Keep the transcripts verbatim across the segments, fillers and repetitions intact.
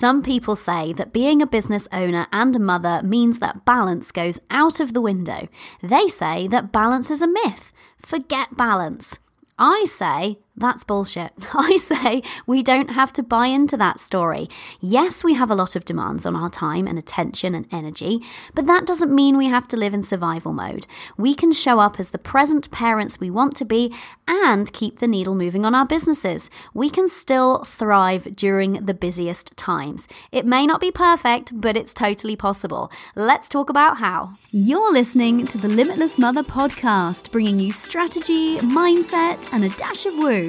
Some people say that being a business owner and a mother means that balance goes out of the window. They say that balance is a myth. Forget balance. I say that's bullshit. I say we don't have to buy into that story. Yes, we have a lot of demands on our time and attention and energy, but that doesn't mean we have to live in survival mode. We can show up as the present parents we want to be and keep the needle moving on our businesses. We can still thrive during the busiest times. It may not be perfect, but it's totally possible. Let's talk about how. You're listening to the Limitless Mother podcast, bringing you strategy, mindset, and a dash of woo.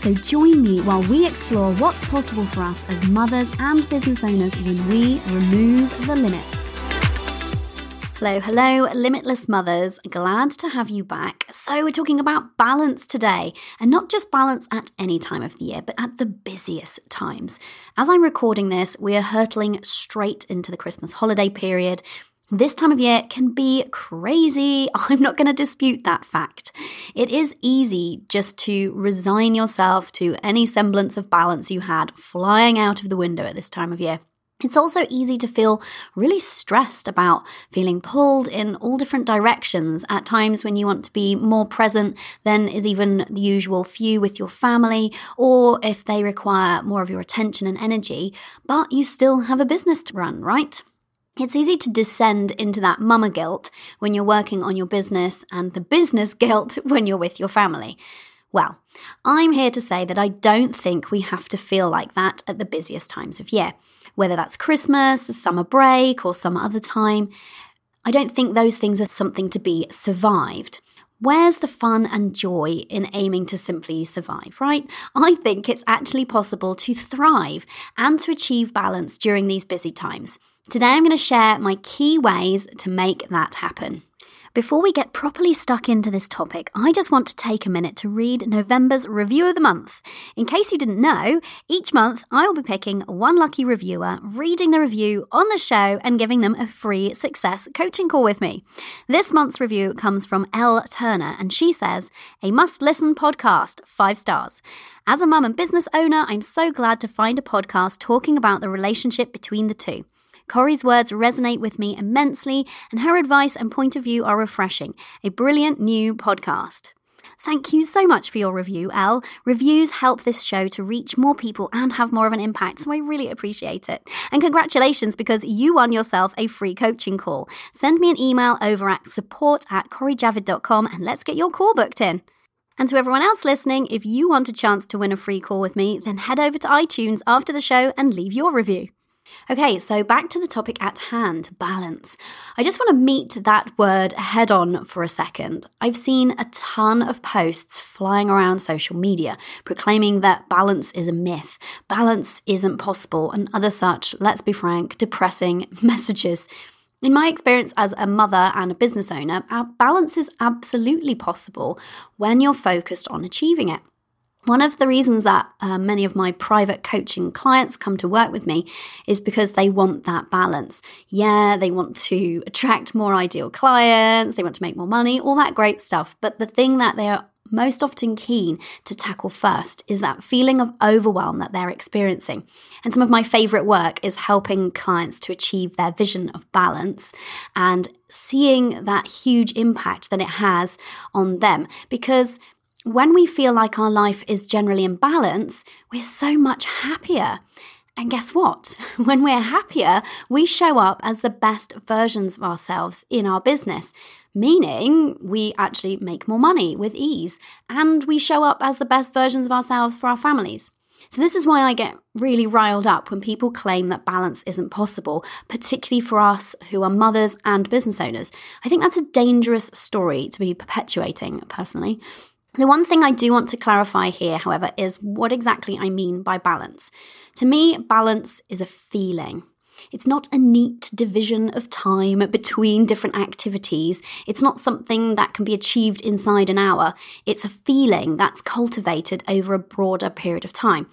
So join me while we explore what's possible for us as mothers and business owners when we remove the limits. Hello, hello, Limitless Mothers. Glad to have you back. So we're talking about balance today, and not just balance at any time of the year, but at the busiest times. As I'm recording this, we are hurtling straight into the Christmas holiday period. This time of year can be crazy. I'm not going to dispute that fact. It is easy just to resign yourself to any semblance of balance you had flying out of the window at this time of year. It's also easy to feel really stressed about feeling pulled in all different directions at times when you want to be more present than is even the usual few with your family, or if they require more of your attention and energy, but you still have a business to run, right? It's easy to descend into that mama guilt when you're working on your business and the business guilt when you're with your family. Well, I'm here to say that I don't think we have to feel like that at the busiest times of year, whether that's Christmas, the summer break, or some other time. I don't think those things are something to be survived. Where's the fun and joy in aiming to simply survive, right? I think it's actually possible to thrive and to achieve balance during these busy times. Today I'm going to share my key ways to make that happen. Before we get properly stuck into this topic, I just want to take a minute to read November's Review of the Month. In case you didn't know, each month I will be picking one lucky reviewer, reading the review on the show and giving them a free success coaching call with me. This month's review comes from Elle Turner, and she says, "A must-listen podcast, five stars. As a mum and business owner, I'm so glad to find a podcast talking about the relationship between the two. Cori's words resonate with me immensely, and her advice and point of view are refreshing. A brilliant new podcast." Thank you so much for your review, Elle. Reviews help this show to reach more people and have more of an impact, so I really appreciate it. And congratulations, because you won yourself a free coaching call. Send me an email over at support at corijavid dot com and let's get your call booked in. And to everyone else listening, if you want a chance to win a free call with me, then head over to iTunes after the show and leave your review. Okay, so back to the topic at hand, balance. I just want to meet that word head on for a second. I've seen a ton of posts flying around social media proclaiming that balance is a myth, balance isn't possible, and other such, let's be frank, depressing messages. In my experience as a mother and a business owner, our balance is absolutely possible when you're focused on achieving it. One of the reasons that uh, many of my private coaching clients come to work with me is because they want that balance. Yeah, they want to attract more ideal clients, they want to make more money, all that great stuff. But the thing that they are most often keen to tackle first is that feeling of overwhelm that they're experiencing. And some of my favourite work is helping clients to achieve their vision of balance and seeing that huge impact that it has on them. Because when we feel like our life is generally in balance, we're so much happier. And guess what? When we're happier, we show up as the best versions of ourselves in our business, meaning we actually make more money with ease, and we show up as the best versions of ourselves for our families. So this is why I get really riled up when people claim that balance isn't possible, particularly for us who are mothers and business owners. I think that's a dangerous story to be perpetuating, personally. The one thing I do want to clarify here, however, is what exactly I mean by balance. To me, balance is a feeling. It's not a neat division of time between different activities. It's not something that can be achieved inside an hour. It's a feeling that's cultivated over a broader period of time.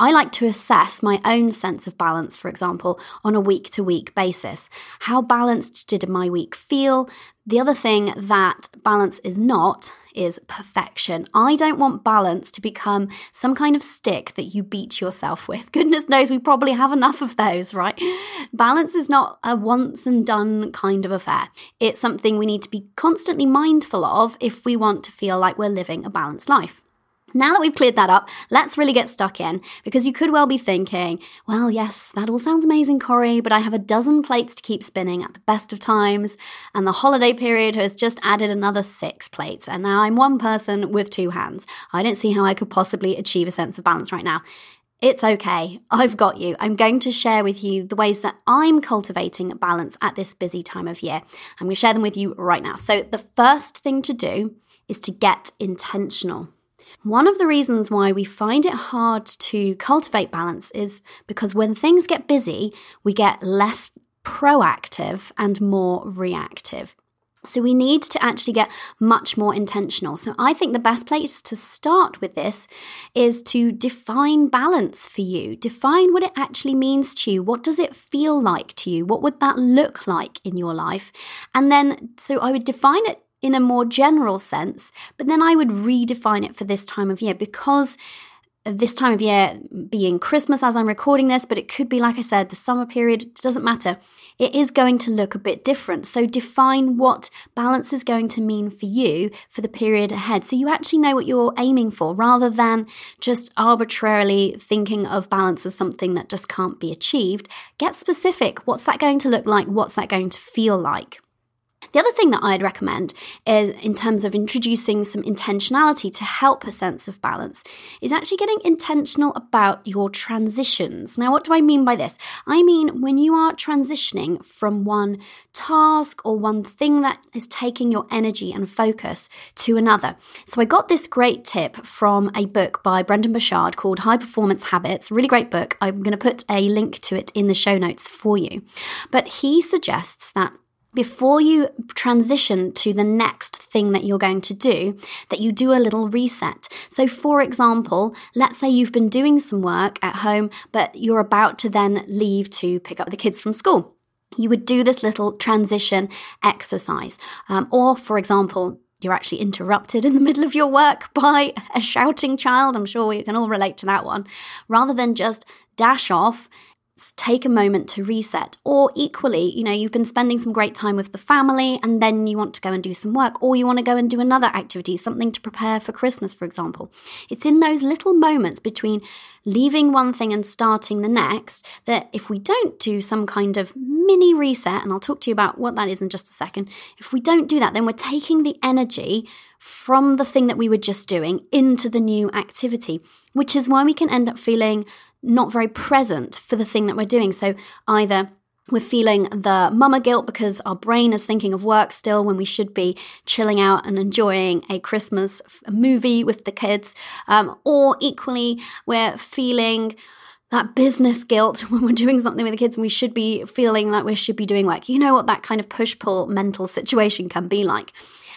I like to assess my own sense of balance, for example, on a week-to-week basis. How balanced did my week feel? The other thing that balance is not is perfection. I don't want balance to become some kind of stick that you beat yourself with. Goodness knows we probably have enough of those, right? Balance is not a once and done kind of affair. It's something we need to be constantly mindful of if we want to feel like we're living a balanced life. Now that we've cleared that up, let's really get stuck in, because you could well be thinking, well, yes, that all sounds amazing, Cori, but I have a dozen plates to keep spinning at the best of times, and the holiday period has just added another six plates, and now I'm one person with two hands. I don't see how I could possibly achieve a sense of balance right now. It's okay, I've got you. I'm going to share with you the ways that I'm cultivating balance at this busy time of year. I'm going to share them with you right now. So the first thing to do is to get intentional. One of the reasons why we find it hard to cultivate balance is because when things get busy, we get less proactive and more reactive. So we need to actually get much more intentional. So I think the best place to start with this is to define balance for you. Define what it actually means to you. What does it feel like to you? What would that look like in your life? And then, so I would define it in a more general sense, but then I would redefine it for this time of year, because this time of year being Christmas as I'm recording this, but it could be, like I said, the summer period, it doesn't matter. It is going to look a bit different. So define what balance is going to mean for you for the period ahead, so you actually know what you're aiming for, rather than just arbitrarily thinking of balance as something that just can't be achieved. Get specific. What's that going to look like? What's that going to feel like? The other thing that I'd recommend is, in terms of introducing some intentionality to help a sense of balance, is actually getting intentional about your transitions. Now, what do I mean by this? I mean when you are transitioning from one task or one thing that is taking your energy and focus to another. So I got this great tip from a book by Brendan Burchard called High Performance Habits. Really great book. I'm going to put a link to it in the show notes for you. But he suggests that before you transition to the next thing that you're going to do, that you do a little reset. So for example, let's say you've been doing some work at home, but you're about to then leave to pick up the kids from school. You would do this little transition exercise. Um, or for example, you're actually interrupted in the middle of your work by a shouting child. I'm sure we can all relate to that one. Rather than just dash off, take a moment to reset. Or equally, you know, you've been spending some great time with the family and then you want to go and do some work, or you want to go and do another activity, something to prepare for Christmas, for example. It's in those little moments between leaving one thing and starting the next that if we don't do some kind of mini reset, and I'll talk to you about what that is in just a second, if we don't do that, then we're taking the energy from the thing that we were just doing into the new activity, which is why we can end up feeling not very present for the thing that we're doing. So either we're feeling the mama guilt because our brain is thinking of work still when we should be chilling out and enjoying a Christmas movie with the kids, um, or equally we're feeling that business guilt when we're doing something with the kids and we should be feeling like we should be doing work. You know what that kind of push-pull mental situation can be like.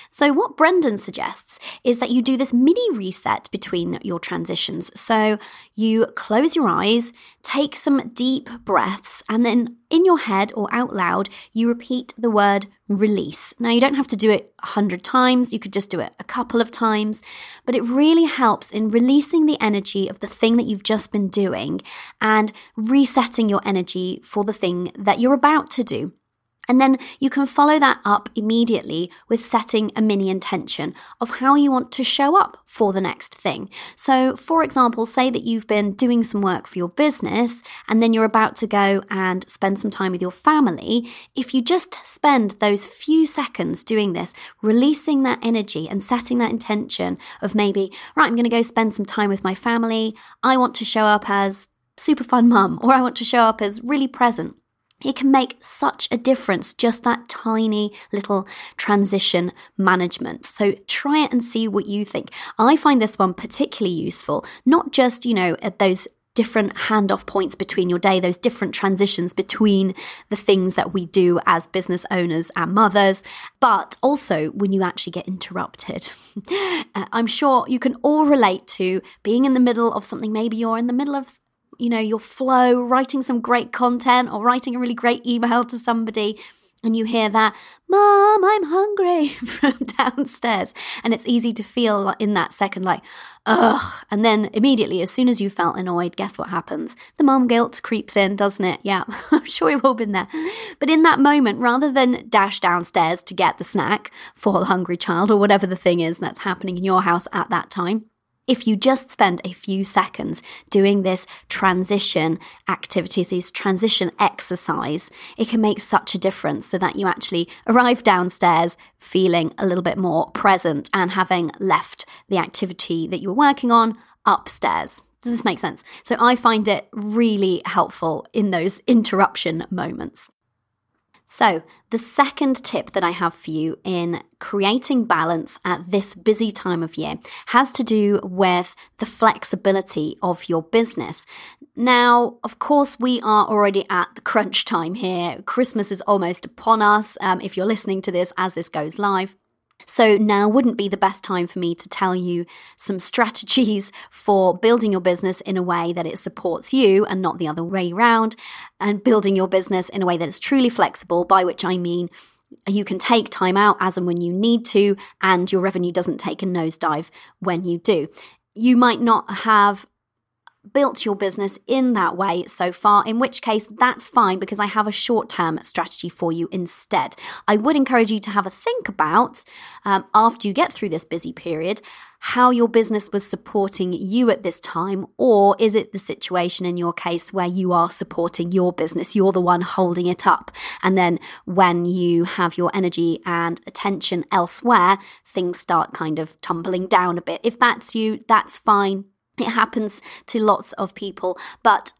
So what Brendan suggests is that you do this mini reset between your transitions. So you close your eyes, take some deep breaths, and then in your head or out loud, you repeat the word release. Now, you don't have to do it a hundred times. You could just do it a couple of times, but it really helps in releasing the energy of the thing that you've just been doing and resetting your energy for the thing that you're about to do. And then you can follow that up immediately with setting a mini intention of how you want to show up for the next thing. So for example, say that you've been doing some work for your business and then you're about to go and spend some time with your family. If you just spend those few seconds doing this, releasing that energy and setting that intention of maybe, right, I'm going to go spend some time with my family. I want to show up as super fun mum, or I want to show up as really present. It can make such a difference, just that tiny little transition management. So try it and see what you think. I find this one particularly useful, not just, you know, at those different handoff points between your day, those different transitions between the things that we do as business owners and mothers, but also when you actually get interrupted. uh, I'm sure you can all relate to being in the middle of something. Maybe you're in the middle of, you know, your flow, writing some great content or writing a really great email to somebody, and you hear that, "Mom, I'm hungry," from downstairs. And it's easy to feel in that second like, ugh. And then immediately, as soon as you felt annoyed, guess what happens? The mom guilt creeps in, doesn't it? Yeah, I'm sure we've all been there. But in that moment, rather than dash downstairs to get the snack for the hungry child or whatever the thing is that's happening in your house at that time, if you just spend a few seconds doing this transition activity, this transition exercise, it can make such a difference so that you actually arrive downstairs feeling a little bit more present and having left the activity that you were working on upstairs. Does this make sense? So I find it really helpful in those interruption moments. So the second tip that I have for you in creating balance at this busy time of year has to do with the flexibility of your business. Now, of course, we are already at the crunch time here. Christmas is almost upon us, um, if you're listening to this as this goes live. So now wouldn't be the best time for me to tell you some strategies for building your business in a way that it supports you and not the other way around, and building your business in a way that is truly flexible, by which I mean you can take time out as and when you need to, and your revenue doesn't take a nosedive when you do. You might not have built your business in that way so far, in which case that's fine, because I have a short-term strategy for you instead. I would encourage you to have a think about, um, after you get through this busy period, how your business was supporting you at this time, or is it the situation in your case where you are supporting your business, you're the one holding it up, and then when you have your energy and attention elsewhere, things start kind of tumbling down a bit. If that's you, that's fine. It happens to lots of people, but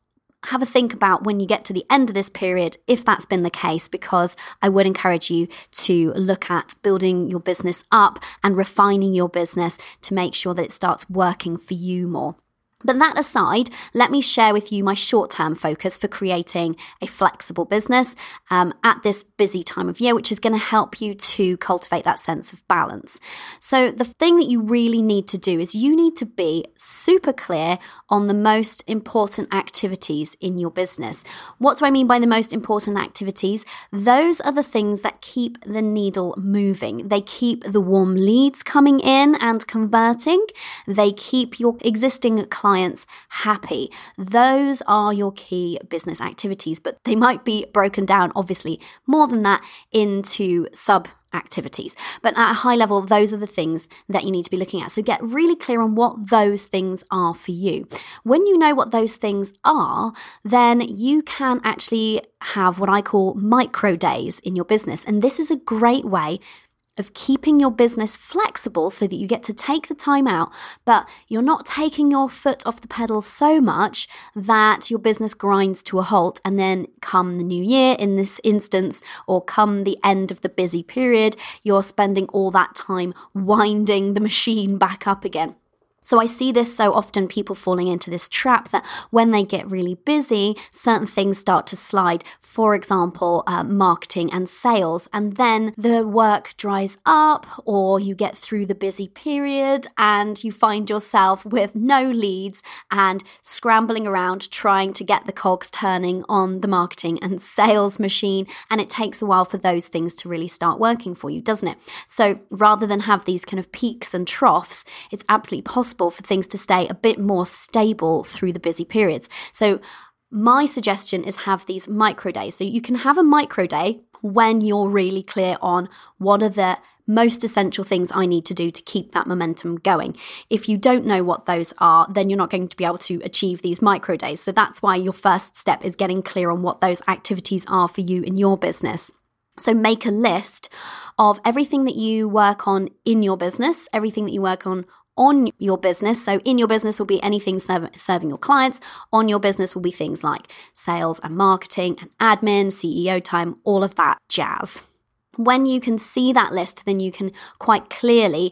have a think about when you get to the end of this period if that's been the case, because I would encourage you to look at building your business up and refining your business to make sure that it starts working for you more. But that aside, let me share with you my short-term focus for creating a flexible business um, at this busy time of year, which is going to help you to cultivate that sense of balance. So the thing that you really need to do is you need to be super clear on the most important activities in your business. What do I mean by the most important activities? Those are the things that keep the needle moving. They keep the warm leads coming in and converting. They keep your existing clients clients happy. Those are your key business activities, but they might be broken down, obviously, more than that into sub activities. But at a high level, those are the things that you need to be looking at. So get really clear on what those things are for you. When you know what those things are, then you can actually have what I call micro days in your business. And this is a great way of keeping your business flexible so that you get to take the time out, but you're not taking your foot off the pedal so much that your business grinds to a halt, and then come the new year in this instance, or come the end of the busy period, you're spending all that time winding the machine back up again. So I see this so often, people falling into this trap that when they get really busy, certain things start to slide, for example, uh, marketing and sales, and then the work dries up, or you get through the busy period and you find yourself with no leads and scrambling around trying to get the cogs turning on the marketing and sales machine, and it takes a while for those things to really start working for you, doesn't it? So rather than have these kind of peaks and troughs, it's absolutely possible for things to stay a bit more stable through the busy periods. So my suggestion is have these micro days. So you can have a micro day when you're really clear on what are the most essential things I need to do to keep that momentum going. If you don't know what those are, then you're not going to be able to achieve these micro days. So that's why your first step is getting clear on what those activities are for you in your business. So make a list of everything that you work on in your business, everything that you work on on your business. So in your business will be anything serv- serving your clients. On your business will be things like sales and marketing and admin, C E O time, all of that jazz. When you can see that list, then you can quite clearly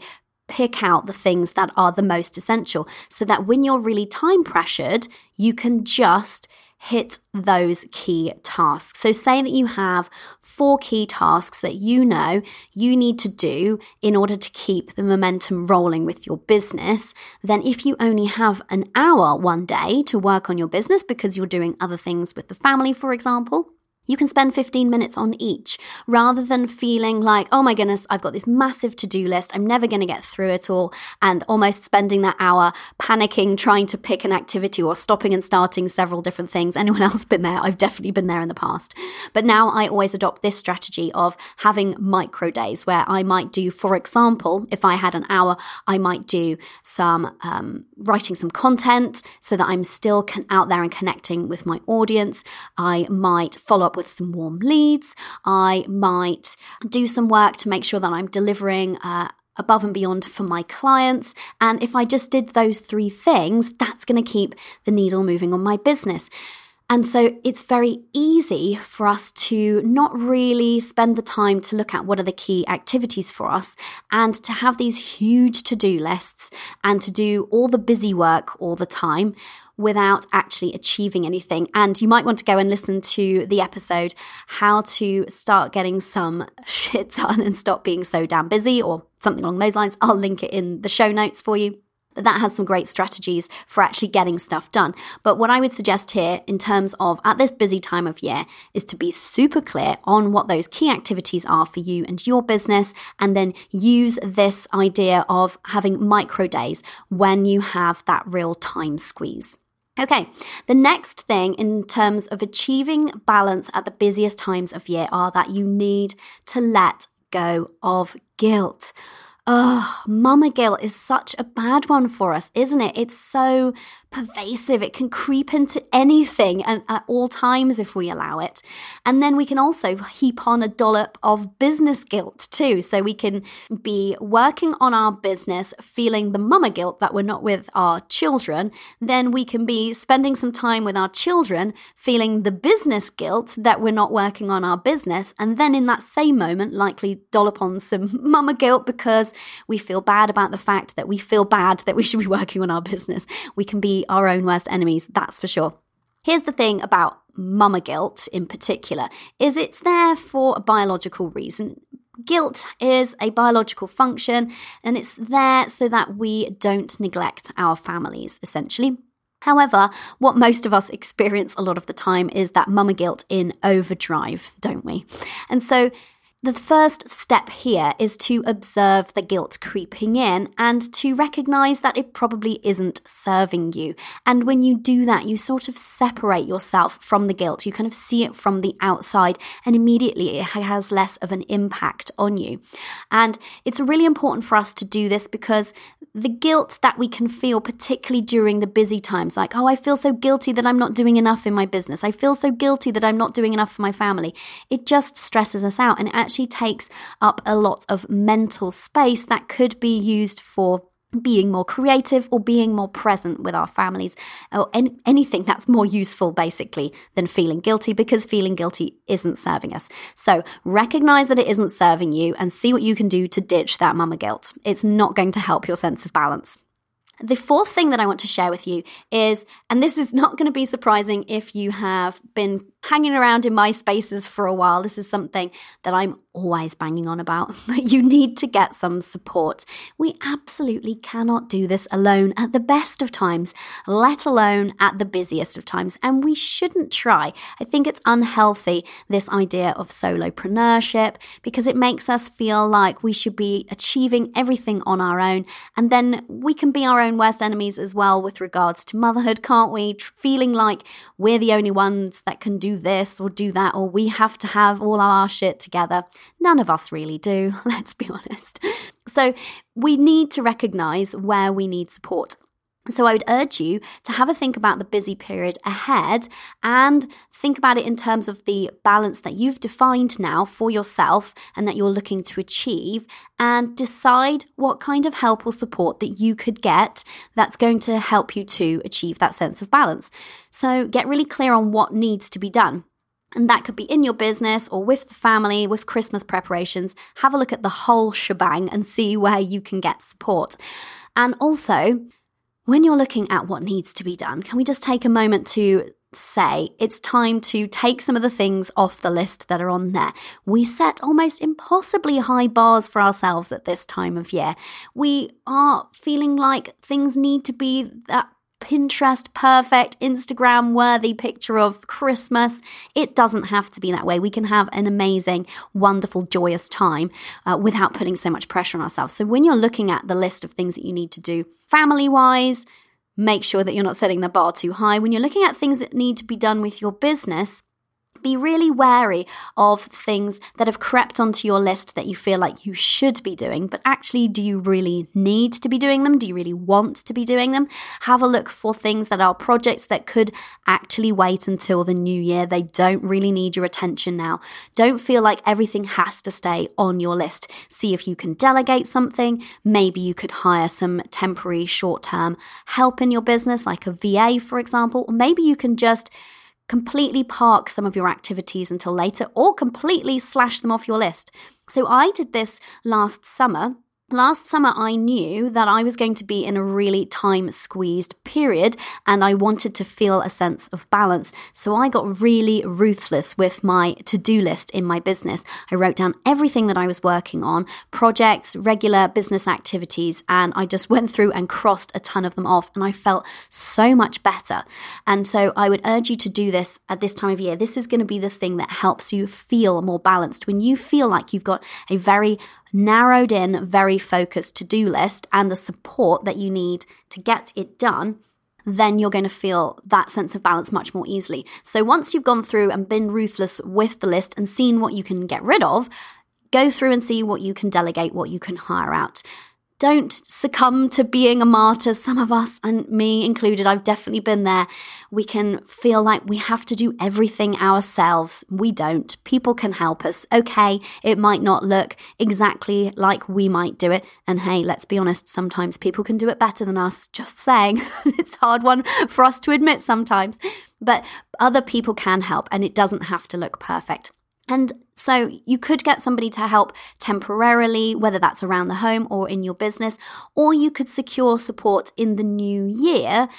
pick out the things that are the most essential so that when you're really time pressured, you can just hit those key tasks. So say that you have four key tasks that you know you need to do in order to keep the momentum rolling with your business. Then if you only have an hour one day to work on your business because you're doing other things with the family, for example, you can spend fifteen minutes on each rather than feeling like, oh my goodness, I've got this massive to-do list. I'm never going to get through it all, and almost spending that hour panicking, trying to pick an activity or stopping and starting several different things. Anyone else been there? I've definitely been there in the past. But now I always adopt this strategy of having micro days where I might do, for example, if I had an hour, I might do some um, writing some content so that I'm still can, out there and connecting with my audience. I might follow up with some warm leads. I might do some work to make sure that I'm delivering uh, above and beyond for my clients. And if I just did those three things, that's going to keep the needle moving on my business. And so it's very easy for us to not really spend the time to look at what are the key activities for us and to have these huge to-do lists and to do all the busy work all the time without actually achieving anything. And you might want to go and listen to the episode, How to Start Getting Some Shit Done and Stop Being So Damn Busy, or something along those lines. I'll link it in the show notes for you. But that has some great strategies for actually getting stuff done. But what I would suggest here in terms of at this busy time of year is to be super clear on what those key activities are for you and your business, and then use this idea of having micro days when you have that real time squeeze. Okay, the next thing in terms of achieving balance at the busiest times of year are that you need to let go of guilt. Oh, mama guilt is such a bad one for us, isn't it? It's so pervasive. It can creep into anything and at all times if we allow it. And then we can also heap on a dollop of business guilt too. So we can be working on our business, feeling the mama guilt that we're not with our children. Then we can be spending some time with our children, feeling the business guilt that we're not working on our business. And then in that same moment, likely dollop on some mama guilt because we feel bad about the fact that we feel bad that we should be working on our business. We can be our own worst enemies, that's for sure. Here's the thing about mama guilt in particular, is it's there for a biological reason. Guilt is a biological function, and it's there so that we don't neglect our families, essentially. However, what most of us experience a lot of the time is that mama guilt in overdrive, don't we? And so the first step here is to observe the guilt creeping in and to recognize that it probably isn't serving you. And when you do that, you sort of separate yourself from the guilt. You kind of see it from the outside, and immediately it has less of an impact on you. And it's really important for us to do this because the guilt that we can feel, particularly during the busy times, like, oh, I feel so guilty that I'm not doing enough in my business. I feel so guilty that I'm not doing enough for my family. It just stresses us out, and it actually She takes up a lot of mental space that could be used for being more creative or being more present with our families, or any, anything that's more useful basically than feeling guilty, because feeling guilty isn't serving us. So recognize that it isn't serving you and see what you can do to ditch that mama guilt. It's not going to help your sense of balance. The fourth thing that I want to share with you is, and this is not going to be surprising if you have been hanging around in my spaces for a while. This is something that I'm always banging on about, but you need to get some support. We absolutely cannot do this alone at the best of times, let alone at the busiest of times. And we shouldn't try. I think it's unhealthy, this idea of solopreneurship, because it makes us feel like we should be achieving everything on our own. And then we can be our own worst enemies as well with regards to motherhood, can't we? Feeling like we're the only ones that can do this or do that, or we have to have all our shit together. None of us really do, let's be honest. So we need to recognize where we need support. So I would urge you to have a think about the busy period ahead and think about it in terms of the balance that you've defined now for yourself and that you're looking to achieve, and decide what kind of help or support that you could get that's going to help you to achieve that sense of balance. So get really clear on what needs to be done. And that could be in your business or with the family, with Christmas preparations. Have a look at the whole shebang and see where you can get support. And also, when you're looking at what needs to be done, can we just take a moment to say it's time to take some of the things off the list that are on there. We set almost impossibly high bars for ourselves at this time of year. We are feeling like things need to be that Pinterest perfect, Instagram worthy picture of Christmas. It doesn't have to be that way. We can have an amazing, wonderful, joyous time uh, without putting so much pressure on ourselves. So when you're looking at the list of things that you need to do family wise, make sure that you're not setting the bar too high. When you're looking at things that need to be done with your business, be really wary of things that have crept onto your list that you feel like you should be doing, but actually, do you really need to be doing them? Do you really want to be doing them? Have a look for things that are projects that could actually wait until the new year. They don't really need your attention now. Don't feel like everything has to stay on your list. See if you can delegate something. Maybe you could hire some temporary short-term help in your business, like a V A, for example, or maybe you can just completely park some of your activities until later or completely slash them off your list. So I did this last summer. Last summer, I knew that I was going to be in a really time-squeezed period and I wanted to feel a sense of balance. So I got really ruthless with my to-do list in my business. I wrote down everything that I was working on, projects, regular business activities, and I just went through and crossed a ton of them off and I felt so much better. And so I would urge you to do this at this time of year. This is going to be the thing that helps you feel more balanced. When you feel like you've got a very narrowed in, very focused to-do list and the support that you need to get it done, then you're going to feel that sense of balance much more easily. So once you've gone through and been ruthless with the list and seen what you can get rid of, go through and see what you can delegate, what you can hire out. Don't succumb to being a martyr. Some of us, and me included, I've definitely been there. We can feel like we have to do everything ourselves. We don't. People can help us. Okay, it might not look exactly like we might do it. And hey, let's be honest, sometimes people can do it better than us. Just saying. It's a hard one for us to admit sometimes. But other people can help and it doesn't have to look perfect. And so you could get somebody to help temporarily, whether that's around the home or in your business, or you could secure support in the new year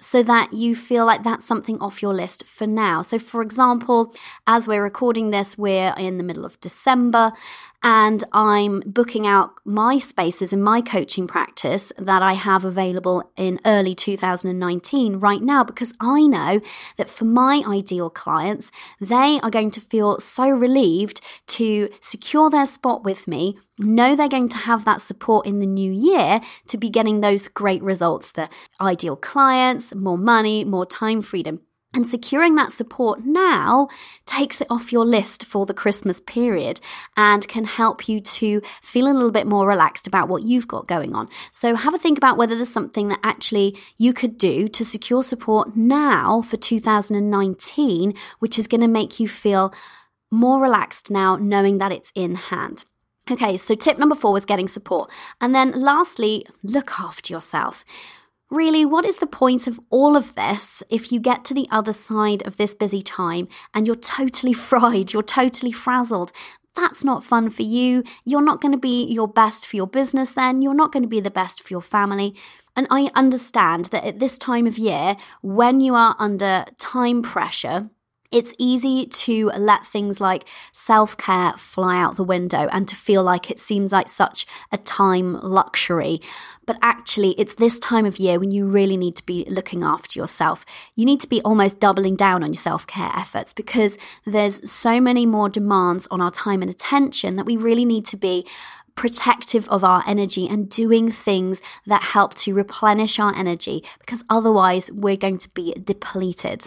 so that you feel like that's something off your list for now. So for example, as we're recording this, we're in the middle of December and I'm booking out my spaces in my coaching practice that I have available in early two thousand nineteen right now, because I know that for my ideal clients, they are going to feel so relieved to secure their spot with me, know they're going to have that support in the new year to be getting those great results, the ideal clients, more money, more time freedom. And securing that support now takes it off your list for the Christmas period and can help you to feel a little bit more relaxed about what you've got going on. So have a think about whether there's something that actually you could do to secure support now for two thousand nineteen, which is going to make you feel more relaxed now, knowing that it's in hand. Okay, so tip number four was getting support. And then lastly, look after yourself. Really, what is the point of all of this if you get to the other side of this busy time and you're totally fried, you're totally frazzled? That's not fun for you. You're not going to be your best for your business then. You're not going to be the best for your family. And I understand that at this time of year, when you are under time pressure, it's easy to let things like self-care fly out the window and to feel like it seems like such a time luxury. But actually, it's this time of year when you really need to be looking after yourself. You need to be almost doubling down on your self-care efforts because there's so many more demands on our time and attention that we really need to be protective of our energy and doing things that help to replenish our energy, because otherwise we're going to be depleted.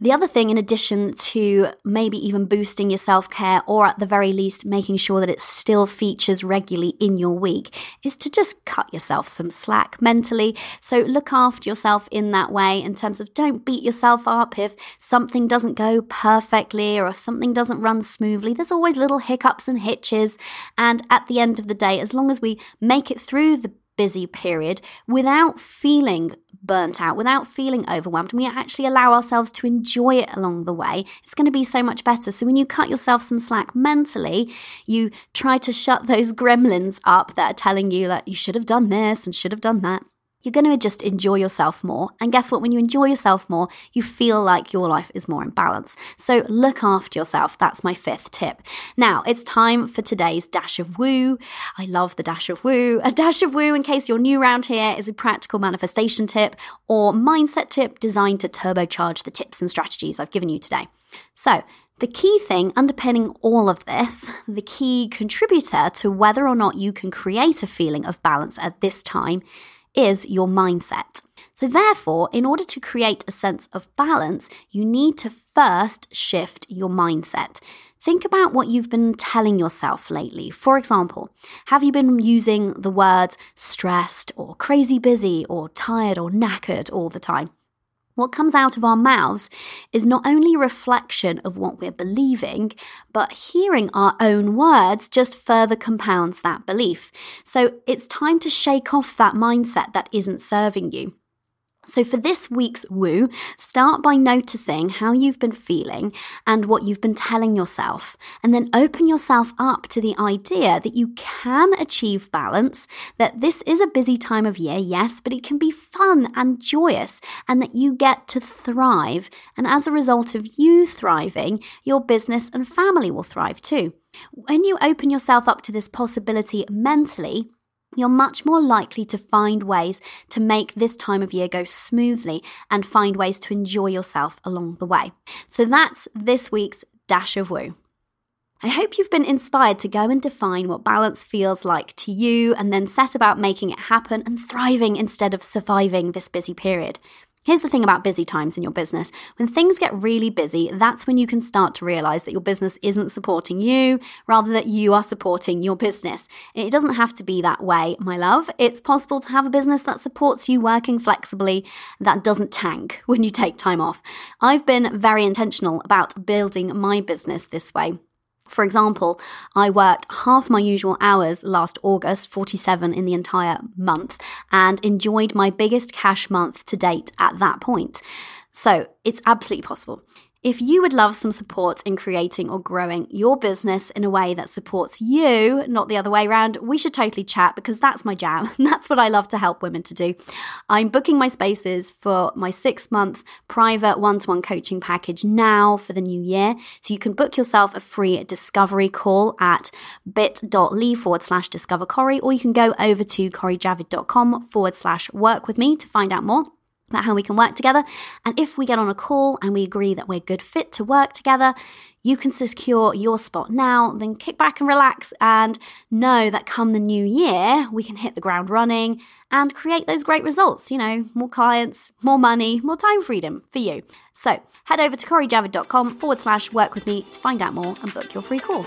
The other thing, in addition to maybe even boosting your self-care or at the very least making sure that it still features regularly in your week, is to just cut yourself some slack mentally. So look after yourself in that way in terms of don't beat yourself up if something doesn't go perfectly or if something doesn't run smoothly. There's always little hiccups and hitches. And at the end of the day, as long as we make it through the busy period without feeling burnt out, without feeling overwhelmed, and we actually allow ourselves to enjoy it along the way, it's going to be so much better. So when you cut yourself some slack mentally, you try to shut those gremlins up that are telling you that you should have done this and should have done that. You're going to just enjoy yourself more. And guess what? When you enjoy yourself more, you feel like your life is more in balance. So look after yourself. That's my fifth tip. Now, it's time for today's Dash of Woo. I love the Dash of Woo. A Dash of Woo, in case you're new around here, is a practical manifestation tip or mindset tip designed to turbocharge the tips and strategies I've given you today. So the key thing underpinning all of this, the key contributor to whether or not you can create a feeling of balance at this time, is your mindset. So therefore, in order to create a sense of balance, you need to first shift your mindset. Think about what you've been telling yourself lately. For example, have you been using the words stressed or crazy busy or tired or knackered all the time? What comes out of our mouths is not only a reflection of what we're believing, but hearing our own words just further compounds that belief. So it's time to shake off that mindset that isn't serving you. So for this week's woo, start by noticing how you've been feeling and what you've been telling yourself, and then open yourself up to the idea that you can achieve balance, that this is a busy time of year, yes, but it can be fun and joyous, and that you get to thrive. And as a result of you thriving, your business and family will thrive too. When you open yourself up to this possibility mentally, you're much more likely to find ways to make this time of year go smoothly and find ways to enjoy yourself along the way. So that's this week's Dash of Woo. I hope you've been inspired to go and define what balance feels like to you and then set about making it happen and thriving instead of surviving this busy period. Here's the thing about busy times in your business. When things get really busy, that's when you can start to realize that your business isn't supporting you, rather that you are supporting your business. It doesn't have to be that way, my love. It's possible to have a business that supports you working flexibly, that doesn't tank when you take time off. I've been very intentional about building my business this way. For example, I worked half my usual hours last August, forty-seven in the entire month, and enjoyed my biggest cash month to date at that point. So it's absolutely possible. If you would love some support in creating or growing your business in a way that supports you, not the other way around, we should totally chat, because that's my jam. And that's what I love to help women to do. I'm booking my spaces for my six-month private one-to-one coaching package now for the new year. So you can book yourself a free discovery call at bit.ly forward slash discover Cori, or you can go over to corijavid.com forward slash work with me to find out more about how we can work together. And if we get on a call and we agree that we're good fit to work together, you can secure your spot now, then kick back and relax and know that come the new year, we can hit the ground running and create those great results. You know, more clients, more money, more time freedom for you. So head over to corijavid.com forward slash work with me to find out more and book your free call.